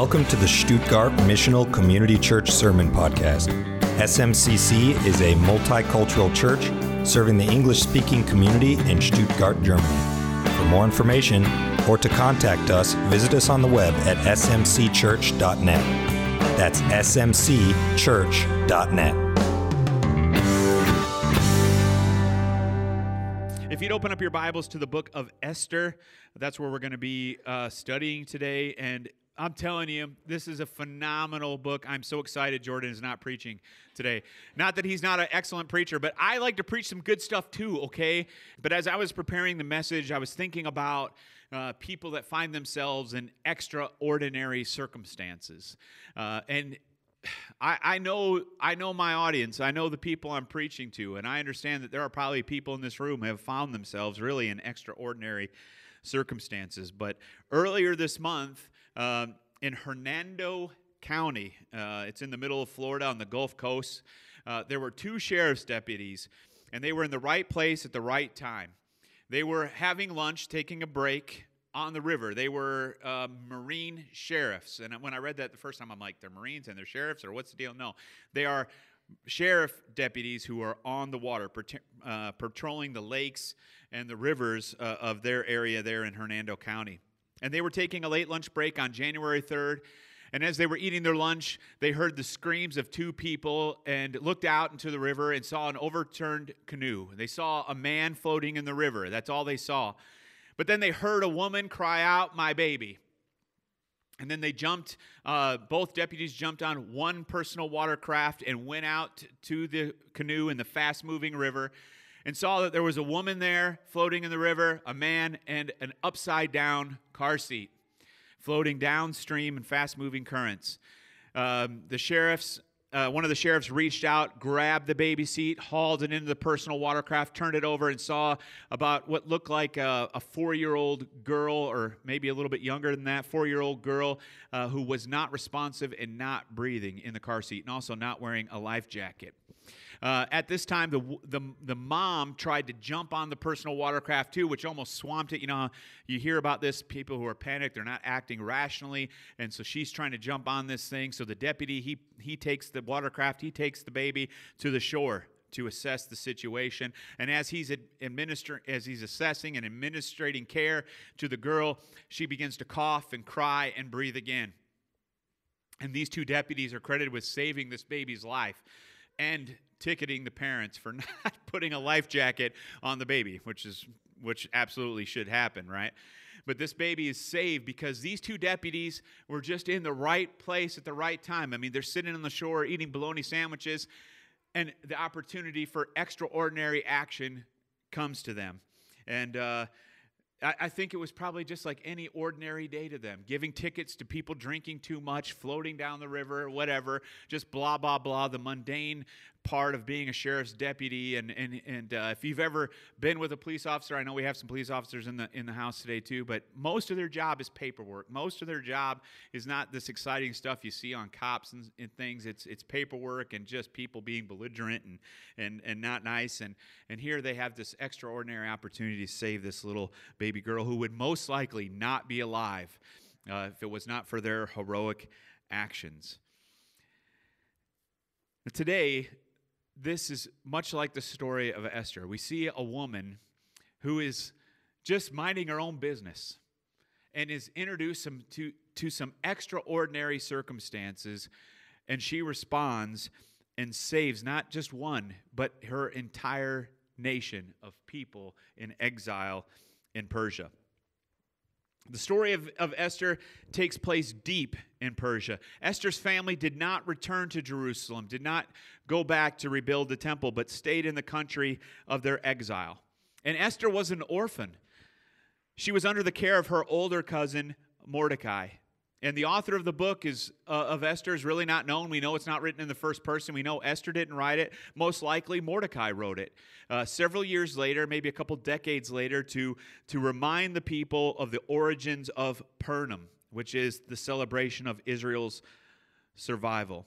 Welcome to the Stuttgart Missional Community Church Sermon Podcast. SMCC is a multicultural church serving the English-speaking community in Stuttgart, Germany. For more information or to contact us, visit us on the web at smcchurch.net. That's smcchurch.net. If you'd open up your Bibles to the book of Esther, that's where we're going to be studying today. And I'm telling you, this is a phenomenal book. I'm so excited Jordan is not preaching today. Not that he's not an excellent preacher, but I like to preach some good stuff too, okay? But as I was preparing the message, I was thinking about people that find themselves in extraordinary circumstances. And I know my audience. I know the people I'm preaching to, and I understand that there are probably people in this room who have found themselves really in extraordinary circumstances. But earlier this month, in Hernando County, it's in the middle of Florida on the Gulf Coast, there were two sheriff's deputies, and they were in the right place at the right time. They were having lunch, taking a break on the river. They were Marine sheriffs. And when I read that the first time, I'm like, they're Marines and they're sheriffs, or what's the deal? No, they are sheriff deputies who are on the water, patrolling the lakes and the rivers of their area there in Hernando County. And they were taking a late lunch break on January 3rd. And as they were eating their lunch, they heard the screams of two people and looked out into the river and saw an overturned canoe. They saw a man floating in the river. That's all they saw. But then they heard a woman cry out, "My baby." And then they jumped, both deputies jumped on one personal watercraft and went out to the canoe in the fast-moving river and saw that there was a woman there floating in the river, a man, and an upside-down car seat floating downstream in fast-moving currents. One of the sheriffs reached out, grabbed the baby seat, hauled it into the personal watercraft, turned it over, and saw about what looked like a four-year-old girl, or maybe a little bit younger than that, four-year-old girl who was not responsive and not breathing in the car seat, and also not wearing a life jacket. At this time, the mom tried to jump on the personal watercraft too, which almost swamped it. You know, you hear about this, people who are panicked, they're not acting rationally, and so she's trying to jump on this thing. So the deputy, he takes the watercraft, he takes the baby to the shore to assess the situation. And as he's assessing and administrating care to the girl, she begins to cough and cry and breathe again. And these two deputies are credited with saving this baby's life and ticketing the parents for not putting a life jacket on the baby, which absolutely should happen, right? But this baby is saved because these two deputies were just in the right place at the right time. I mean, they're sitting on the shore eating bologna sandwiches, and the opportunity for extraordinary action comes to them. And I think it was probably just like any ordinary day to them, giving tickets to people drinking too much, floating down the river, whatever, just blah, blah, blah, the mundane part of being a sheriff's deputy. And if you've ever been with a police officer, I know we have some police officers in the house today too, but most of their job is paperwork. Most of their job is not this exciting stuff you see on cops and things. It's paperwork and just people being belligerent and not nice. And here they have this extraordinary opportunity to save this little baby girl who would most likely not be alive if it was not for their heroic actions. Today, this is much like the story of Esther. We see a woman who is just minding her own business and is introduced to some extraordinary circumstances, and she responds and saves not just one, but her entire nation of people in exile in Persia. The story of Esther takes place deep in Persia. Esther's family did not return to Jerusalem, did not go back to rebuild the temple, but stayed in the country of their exile. And Esther was an orphan. She was under the care of her older cousin, Mordecai. And the author of the book of Esther is really not known. We know it's not written in the first person. We know Esther didn't write it. Most likely, Mordecai wrote it several years later, maybe a couple decades later, to remind the people of the origins of Purim, which is the celebration of Israel's survival.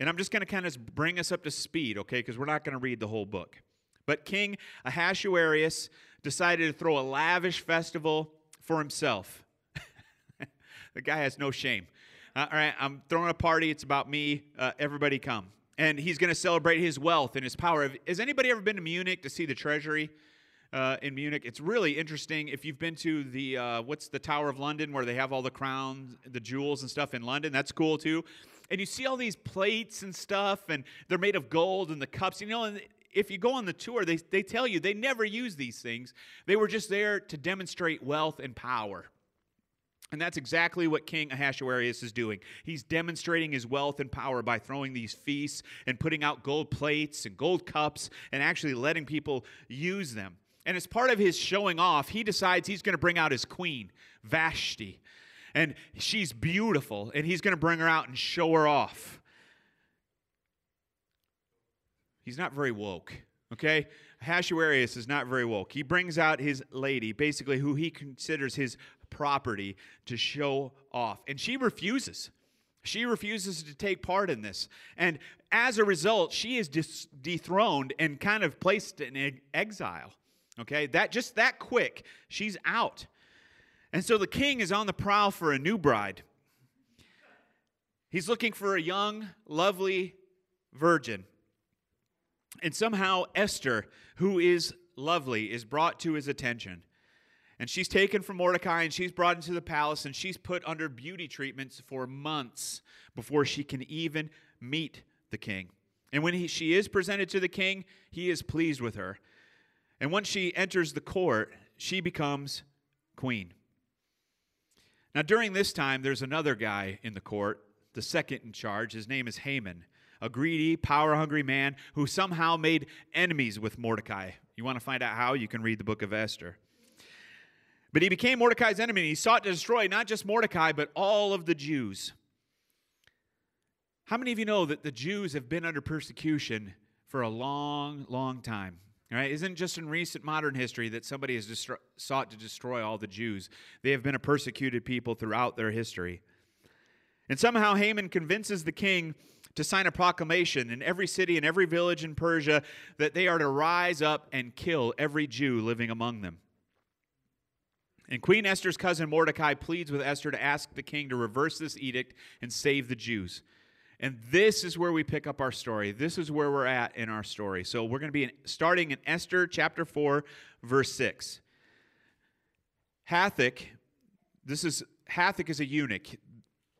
And I'm just going to kind of bring us up to speed, okay, because we're not going to read the whole book. But King Ahasuerus decided to throw a lavish festival for himself. The guy has no shame. all right, I'm throwing a party. It's about me. Everybody come. And he's going to celebrate his wealth and his power. Has anybody ever been to Munich to see the treasury in Munich? It's really interesting. If you've been to the, what's the Tower of London, where they have all the crowns, the jewels and stuff in London, that's cool too. And you see all these plates and stuff, and they're made of gold, and the cups, you know, and if you go on the tour, they tell you they never use these things. They were just there to demonstrate wealth and power. And that's exactly what King Ahasuerus is doing. He's demonstrating his wealth and power by throwing these feasts and putting out gold plates and gold cups and actually letting people use them. And as part of his showing off, he decides he's going to bring out his queen, Vashti. And she's beautiful, and he's going to bring her out and show her off. He's not very woke, okay? Ahasuerus is not very woke. He brings out his lady, basically who he considers his property, to show off. And she refuses. She refuses to take part in this. And as a result, she is dethroned and kind of placed in exile, okay? Just that quick, she's out. And so the king is on the prowl for a new bride. He's looking for a young, lovely virgin. And somehow Esther, who is lovely, is brought to his attention. And she's taken from Mordecai, and she's brought into the palace, and she's put under beauty treatments for months before she can even meet the king. And when she is presented to the king, he is pleased with her. And once she enters the court, she becomes queen. Now, during this time, there's another guy in the court, the second in charge. His name is Haman, a greedy, power-hungry man who somehow made enemies with Mordecai. You want to find out how? You can read the book of Esther. But he became Mordecai's enemy, and he sought to destroy not just Mordecai, but all of the Jews. How many of you know that the Jews have been under persecution for a long, long time? Right? Isn't just in recent modern history that somebody has sought to destroy all the Jews? They have been a persecuted people throughout their history. And somehow Haman convinces the king to sign a proclamation in every city and every village in Persia that they are to rise up and kill every Jew living among them. And Queen Esther's cousin Mordecai pleads with Esther to ask the king to reverse this edict and save the Jews. And this is where we pick up our story. This is where we're at in our story. So we're going to be starting in Esther chapter 4, verse 6. Hathach is a eunuch.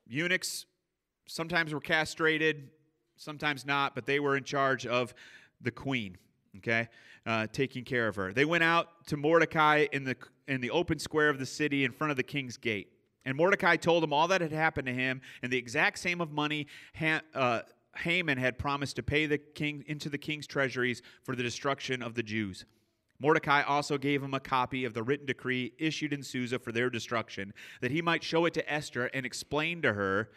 Eunuchs sometimes were castrated, sometimes not, but they were in charge of the queen, okay, taking care of her. They went out to Mordecai in the open square of the city in front of the king's gate. And Mordecai told him all that had happened to him and the exact same of money Haman had promised to pay the king into the king's treasuries for the destruction of the Jews. Mordecai also gave him a copy of the written decree issued in Susa for their destruction, that he might show it to Esther and explain to her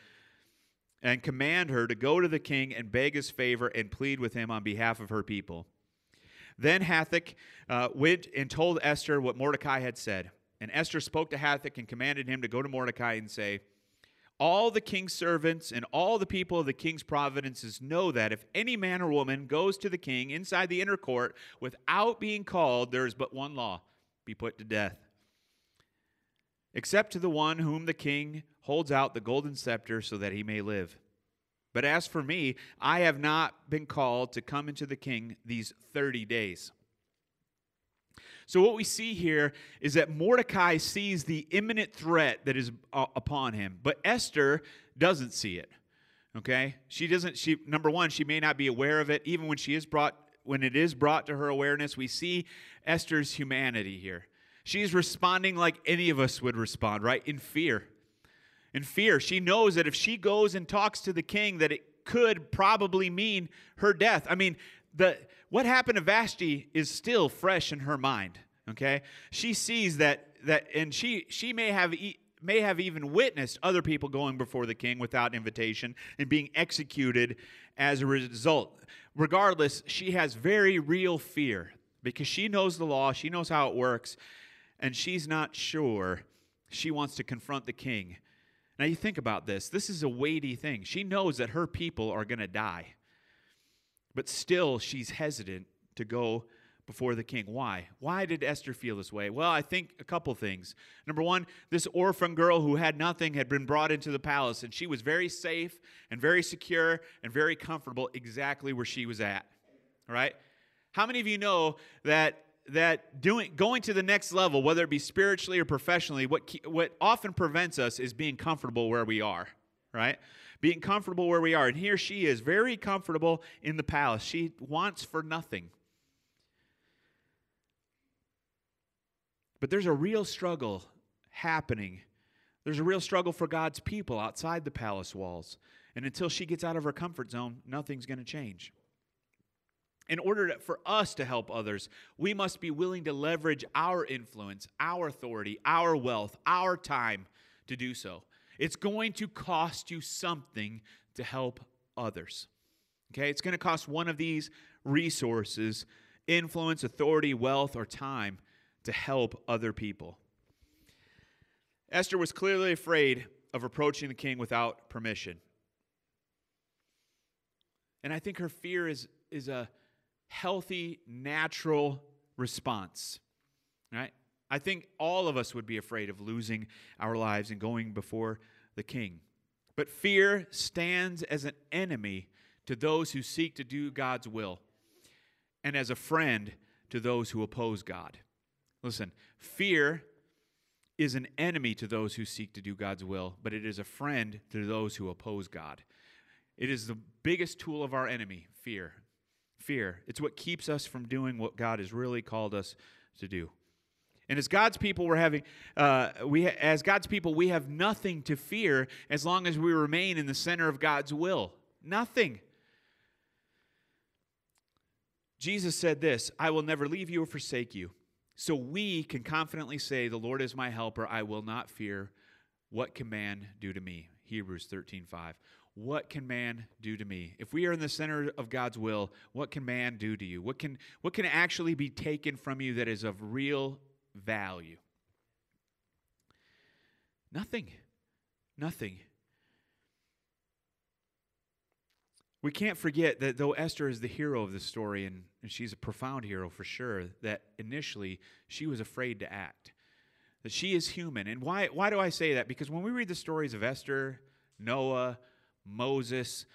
and command her to go to the king and beg his favor and plead with him on behalf of her people. Then Hathach went and told Esther what Mordecai had said. And Esther spoke to Hathach and commanded him to go to Mordecai and say, "All the king's servants and all the people of the king's provinces know that if any man or woman goes to the king inside the inner court without being called, there is but one law: be put to death. Except to the one whom the king holds out the golden scepter so that he may live. But as for me, I have not been called to come into the king these 30 days. So what we see here is that Mordecai sees the imminent threat that is upon him, but Esther doesn't see it, okay? Number one, she may not be aware of it. Even when it is brought to her awareness, we see Esther's humanity here. She's responding like any of us would respond, right? In fear. She knows that if she goes and talks to the king, that it could probably mean her death. I mean, what happened to Vashti is still fresh in her mind, okay? She sees that and she may have even witnessed other people going before the king without invitation and being executed as a result. Regardless, she has very real fear because she knows the law, she knows how it works, and she's not sure she wants to confront the king. Now you think about this. This is a weighty thing. She knows that her people are going to die. But still she's hesitant to go before the king. Why? Why did Esther feel this way? Well, I think a couple things. Number one, this orphan girl who had nothing had been brought into the palace, and she was very safe and very secure and very comfortable exactly where she was at, right? How many of you know that going to the next level, whether it be spiritually or professionally, what often prevents us is being comfortable where we are, right? Being comfortable where we are. And here she is, very comfortable in the palace. She wants for nothing. But there's a real struggle happening. There's a real struggle for God's people outside the palace walls. And until she gets out of her comfort zone, nothing's going to change. In order for us to help others, we must be willing to leverage our influence, our authority, our wealth, our time to do so. It's going to cost you something to help others. Okay, it's going to cost one of these resources, influence, authority, wealth, or time to help other people. Esther was clearly afraid of approaching the king without permission. And I think her fear is a healthy, natural response, right? I think all of us would be afraid of losing our lives and going before the king. But fear stands as an enemy to those who seek to do God's will and as a friend to those who oppose God. Listen, fear is an enemy to those who seek to do God's will, but it is a friend to those who oppose God. It is the biggest tool of our enemy, fear. Fear. It's what keeps us from doing what God has really called us to do. And as God's people, we have nothing to fear as long as we remain in the center of God's will. Nothing. Jesus said this, "I will never leave you or forsake you." So we can confidently say, "The Lord is my helper. I will not fear. What can man do to me?" Hebrews 13:5. What can man do to me? If we are in the center of God's will, what can man do to you? What can actually be taken from you that is of real value? Nothing. Nothing. We can't forget that though Esther is the hero of this story, and she's a profound hero for sure, that initially she was afraid to act. That she is human. And why do I say that? Because when we read the stories of Esther, Noah, Moses,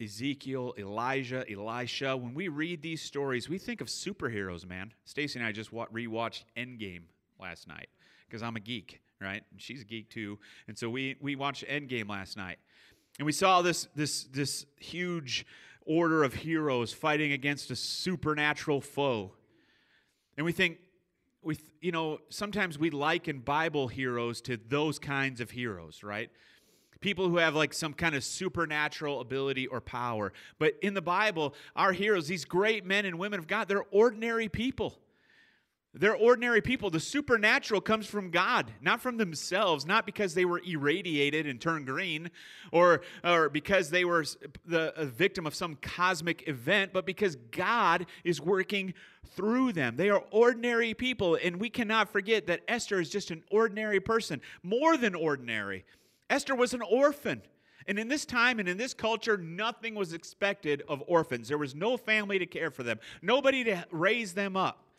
Ezekiel, Elijah, Elisha. When we read these stories, we think of superheroes, man. Stacy and I just rewatched Endgame last night because I'm a geek, right? And she's a geek too. And so we watched Endgame last night. And we saw this huge order of heroes fighting against a supernatural foe. And we think, sometimes we liken Bible heroes to those kinds of heroes, right? People who have like some kind of supernatural ability or power. But in the Bible, our heroes, these great men and women of God, they're ordinary people. They're ordinary people. The supernatural comes from God, not from themselves, not because they were irradiated and turned green or because they were a victim of some cosmic event, but because God is working through them. They are ordinary people, and we cannot forget that Esther is just an ordinary person, more than ordinary. Esther was an orphan, and in this time and in this culture, nothing was expected of orphans. There was no family to care for them, nobody to raise them up.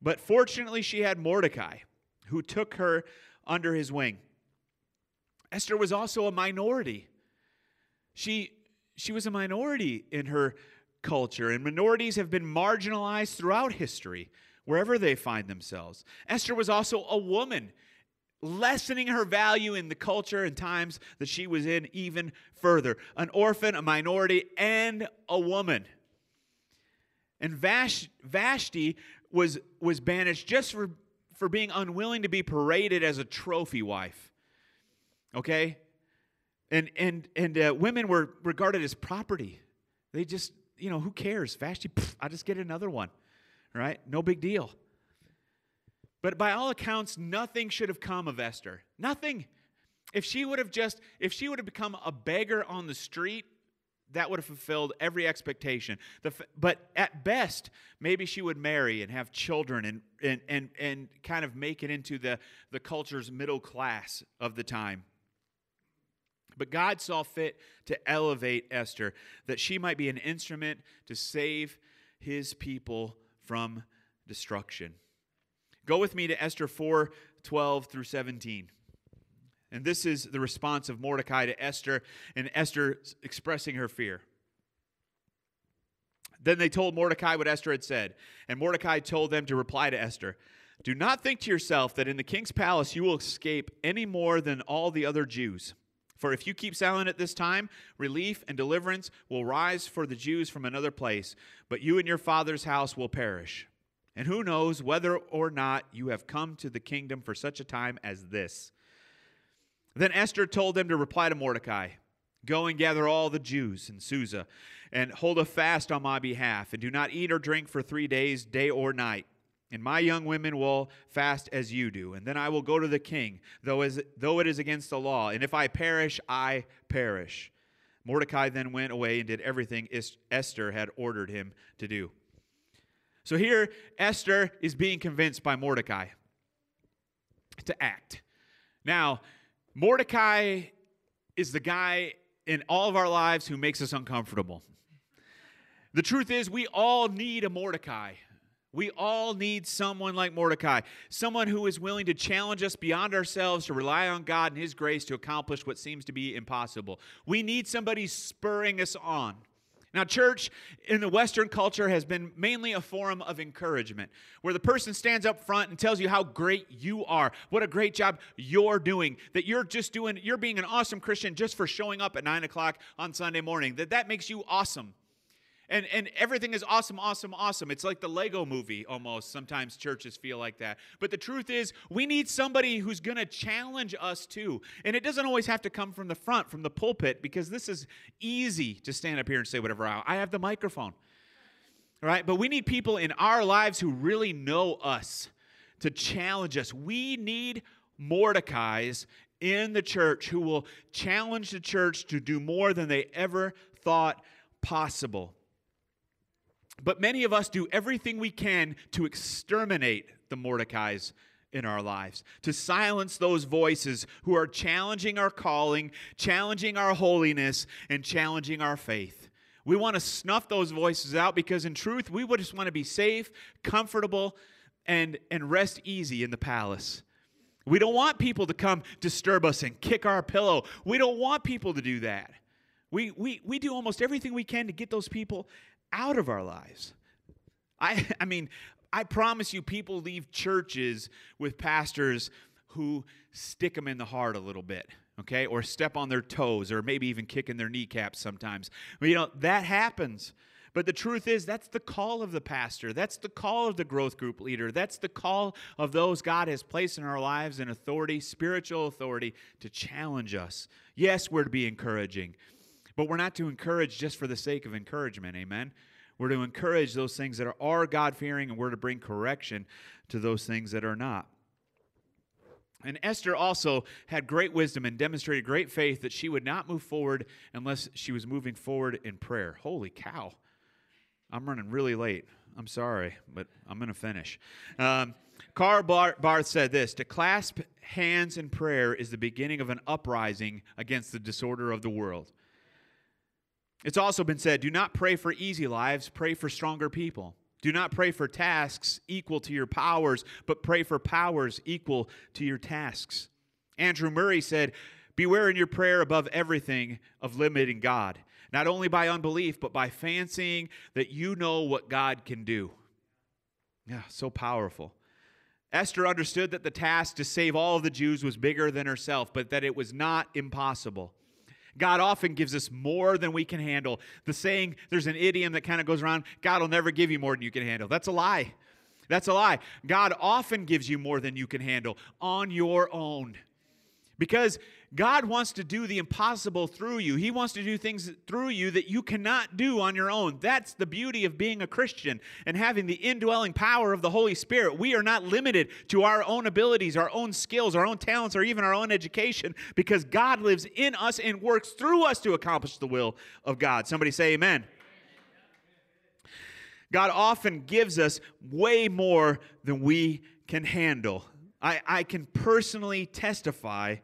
But fortunately, she had Mordecai, who took her under his wing. Esther was also a minority. She was a minority in her culture, and minorities have been marginalized throughout history, wherever they find themselves. Esther was also a woman, lessening her value in the culture and times that she was in even further. An orphan, a minority, and a woman. And Vashti was banished just for being unwilling to be paraded as a trophy wife. Okay? And women were regarded as property. They just, who cares? Vashti, I'll just get another one. Right? No big deal. But by all accounts, nothing should have come of Esther. Nothing. If she would have become a beggar on the street, that would have fulfilled every expectation. But at best, maybe she would marry and have children and kind of make it into the culture's middle class of the time. But God saw fit to elevate Esther, that she might be an instrument to save his people from destruction. Go with me to Esther 4:12 through 17. And this is the response of Mordecai to Esther, and Esther expressing her fear. Then they told Mordecai what Esther had said, and Mordecai told them to reply to Esther, "Do not think to yourself that in the king's palace you will escape any more than all the other Jews. For if you keep silent at this time, relief and deliverance will rise for the Jews from another place, but you and your father's house will perish. And who knows whether or not you have come to the kingdom for such a time as this." Then Esther told them to reply to Mordecai, "Go and gather all the Jews in Susa, and hold a fast on my behalf, and do not eat or drink for 3 days, day or night. And my young women will fast as you do, and then I will go to the king, though it is against the law. And if I perish, I perish." Mordecai then went away and did everything Esther had ordered him to do. So here, Esther is being convinced by Mordecai to act. Now, Mordecai is the guy in all of our lives who makes us uncomfortable. The truth is, we all need a Mordecai. We all need someone like Mordecai, someone who is willing to challenge us beyond ourselves, to rely on God and His grace to accomplish what seems to be impossible. We need somebody spurring us on. Now, church in the Western culture has been mainly a forum of encouragement, where the person stands up front and tells you how great you are, what a great job you're doing, that you're being an awesome Christian just for showing up at 9 o'clock on Sunday morning, that makes you awesome. And everything is awesome, awesome, awesome. It's like the Lego movie almost. Sometimes churches feel like that. But the truth is, we need somebody who's going to challenge us too. And it doesn't always have to come from the front, from the pulpit, because this is easy to stand up here and say whatever I have the microphone. All right? But we need people in our lives who really know us to challenge us. We need Mordecais in the church who will challenge the church to do more than they ever thought possible. But many of us do everything we can to exterminate the Mordecais in our lives, to silence those voices who are challenging our calling, challenging our holiness, and challenging our faith. We want to snuff those voices out because, in truth, we would just want to be safe, comfortable, and rest easy in the palace. We don't want people to come disturb us and kick our pillow. We don't want people to do that. We do almost everything we can to get those people out of our lives. I mean, I promise you, people leave churches with pastors who stick them in the heart a little bit, okay? Or step on their toes, or maybe even kick in their kneecaps sometimes. But, you know, that happens. But the truth is, that's the call of the pastor. That's the call of the growth group leader. That's the call of those God has placed in our lives in authority, spiritual authority, to challenge us. Yes, we're to be encouraging. But we're not to encourage just for the sake of encouragement, amen? We're to encourage those things that are God-fearing, and we're to bring correction to those things that are not. And Esther also had great wisdom and demonstrated great faith that she would not move forward unless she was moving forward in prayer. Holy cow. I'm running really late. I'm sorry, but I'm going to finish. Karl Barth said this, "To clasp hands in prayer is the beginning of an uprising against the disorder of the world." It's also been said, do not pray for easy lives, pray for stronger people. Do not pray for tasks equal to your powers, but pray for powers equal to your tasks. Andrew Murray said, beware in your prayer above everything of limiting God, not only by unbelief, but by fancying that you know what God can do. Yeah, so powerful. Esther understood that the task to save all of the Jews was bigger than herself, but that it was not impossible. God often gives us more than we can handle. The saying, there's an idiom that kind of goes around, God will never give you more than you can handle. That's a lie. That's a lie. God often gives you more than you can handle on your own. Because God wants to do the impossible through you. He wants to do things through you that you cannot do on your own. That's the beauty of being a Christian and having the indwelling power of the Holy Spirit. We are not limited to our own abilities, our own skills, our own talents, or even our own education because God lives in us and works through us to accomplish the will of God. Somebody say amen. God often gives us way more than we can handle. I can personally testify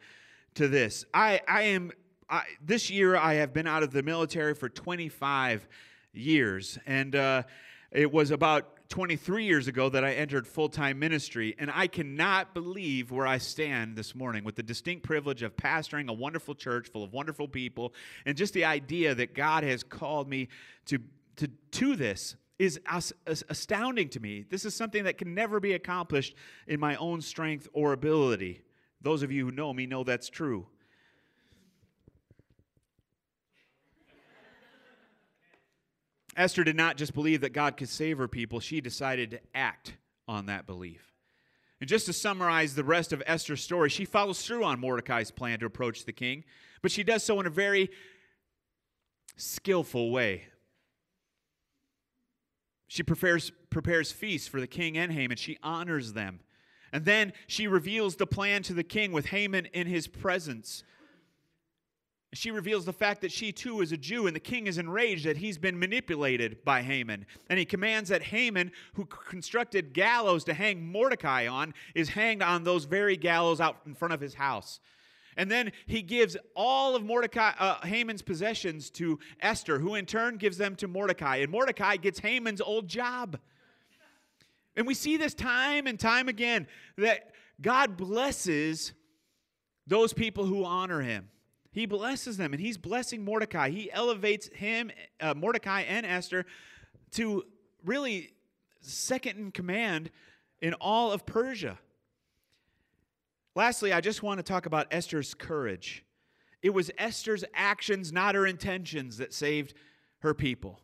to this. This year I have been out of the military for 25 years, and it was about 23 years ago that I entered full-time ministry, and I cannot believe where I stand this morning with the distinct privilege of pastoring a wonderful church full of wonderful people, and just the idea that God has called me to this is astounding to me. This is something that can never be accomplished in my own strength or ability. Those of you who know me know that's true. Esther did not just believe that God could save her people. She decided to act on that belief. And just to summarize the rest of Esther's story, she follows through on Mordecai's plan to approach the king, but she does so in a very skillful way. She prepares feasts for the king and Haman. She honors them. And then she reveals the plan to the king with Haman in his presence. She reveals the fact that she too is a Jew, and the king is enraged that he's been manipulated by Haman. And he commands that Haman, who constructed gallows to hang Mordecai on, is hanged on those very gallows out in front of his house. And then he gives all of Haman's possessions to Esther, who in turn gives them to Mordecai. And Mordecai gets Haman's old job. And we see this time and time again, that God blesses those people who honor him. He blesses them, and he's blessing Mordecai. He elevates him, Mordecai and Esther, to really second in command in all of Persia. Lastly, I just want to talk about Esther's courage. It was Esther's actions, not her intentions, that saved her people.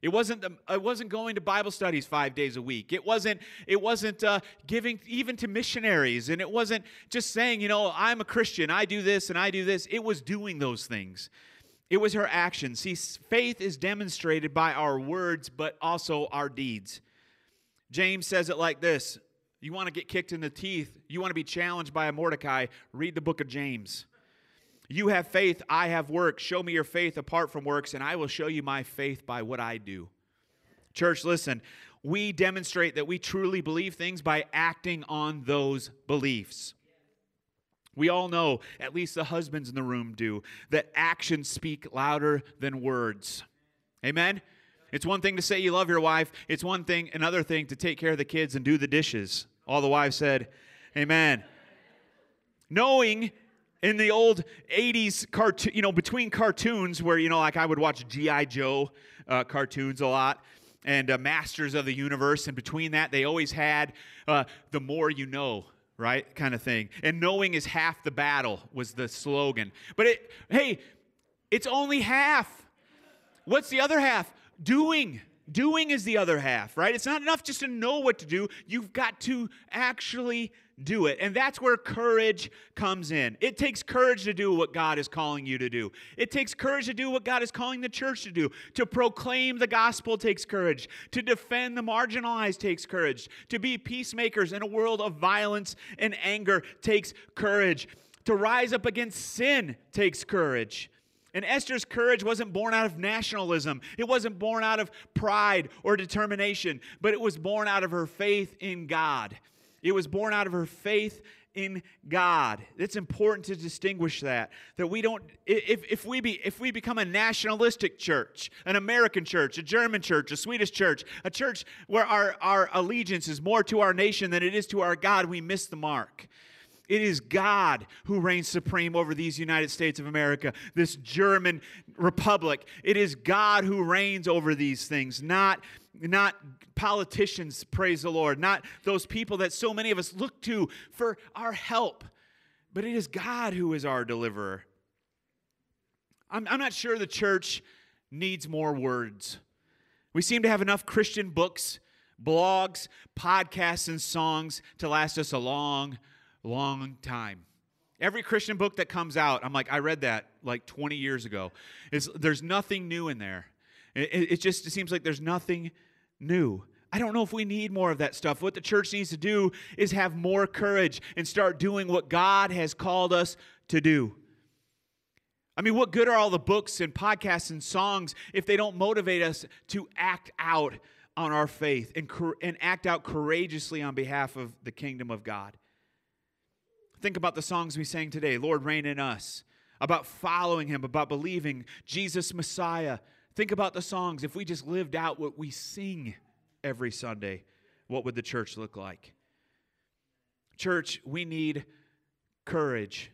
It wasn't going to Bible studies 5 days a week. It wasn't giving even to missionaries. And it wasn't just saying, you know, I'm a Christian, I do this and I do this. It was doing those things. It was her actions. See, faith is demonstrated by our words, but also our deeds. James says it like this. You want to get kicked in the teeth. You want to be challenged by a Mordecai. Read the book of James. You have faith, I have works. Show me your faith apart from works, and I will show you my faith by what I do. Church, listen, we demonstrate that we truly believe things by acting on those beliefs. We all know, at least the husbands in the room do, that actions speak louder than words. Amen? It's one thing to say you love your wife. It's another thing to take care of the kids and do the dishes. All the wives said, amen. Knowing in the old 80s cartoon, you know, between cartoons where, you know, like I would watch G.I. Joe cartoons a lot and Masters of the Universe. And between that, they always had the more you know, right, kind of thing. And knowing is half the battle was the slogan. But it's only half. What's the other half? Doing. Doing is the other half, right? It's not enough just to know what to do. You've got to actually do it. And that's where courage comes in. It takes courage to do what God is calling you to do. It takes courage to do what God is calling the church to do. To proclaim the gospel takes courage. To defend the marginalized takes courage. To be peacemakers in a world of violence and anger takes courage. To rise up against sin takes courage. And Esther's courage wasn't born out of nationalism. It wasn't born out of pride or determination, but it was born out of her faith in God. It was born out of her faith in God. It's important to distinguish that we don't, if we become a nationalistic church, an American church, a German church, a Swedish church, a church where our allegiance is more to our nation than it is to our God, we miss the mark. It is God who reigns supreme over these United States of America, this German republic. It is God who reigns over these things, not politicians, praise the Lord, not those people that so many of us look to for our help. But it is God who is our deliverer. I'm not sure the church needs more words. We seem to have enough Christian books, blogs, podcasts, and songs to last us a long time. Every Christian book that comes out, I'm like, I read that like 20 years ago. There's nothing new in there. It seems like there's nothing new. I don't know if we need more of that stuff. What the church needs to do is have more courage and start doing what God has called us to do. I mean, what good are all the books and podcasts and songs if they don't motivate us to act out on our faith and act out courageously on behalf of the kingdom of God? Think about the songs we sang today, Lord, reign in us, about following him, about believing Jesus Messiah. Think about the songs if we just lived out what we sing every Sunday, what would the church look like? Church, we need courage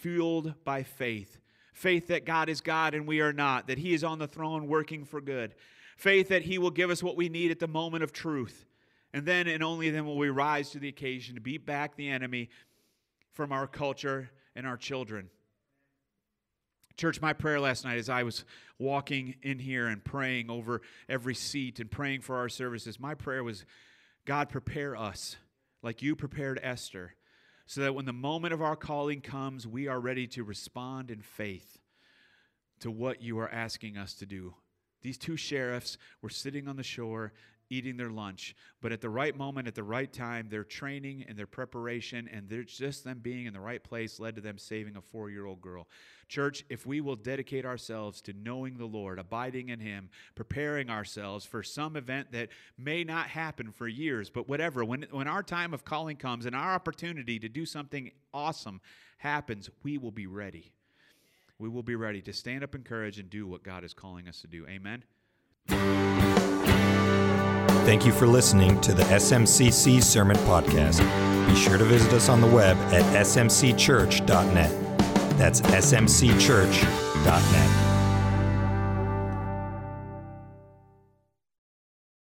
fueled by faith. Faith that God is God and we are not, that He is on the throne working for good. Faith that He will give us what we need at the moment of truth. And then and only then will we rise to the occasion to beat back the enemy from our culture and our children. Church, my prayer last night as I was walking in here and praying over every seat and praying for our services, my prayer was, God, prepare us like you prepared Esther, so that when the moment of our calling comes, we are ready to respond in faith to what you are asking us to do. These two sheriffs were sitting on the shore eating their lunch, but at the right moment, at the right time, their training and their preparation and just them being in the right place led to them saving a 4-year-old girl. Church, if we will dedicate ourselves to knowing the Lord, abiding in Him, preparing ourselves for some event that may not happen for years, but whatever, when our time of calling comes and our opportunity to do something awesome happens, we will be ready. We will be ready to stand up in courage and do what God is calling us to do. Amen. Thank you for listening to the SMCC Sermon Podcast. Be sure to visit us on the web at smcchurch.net. That's smcchurch.net.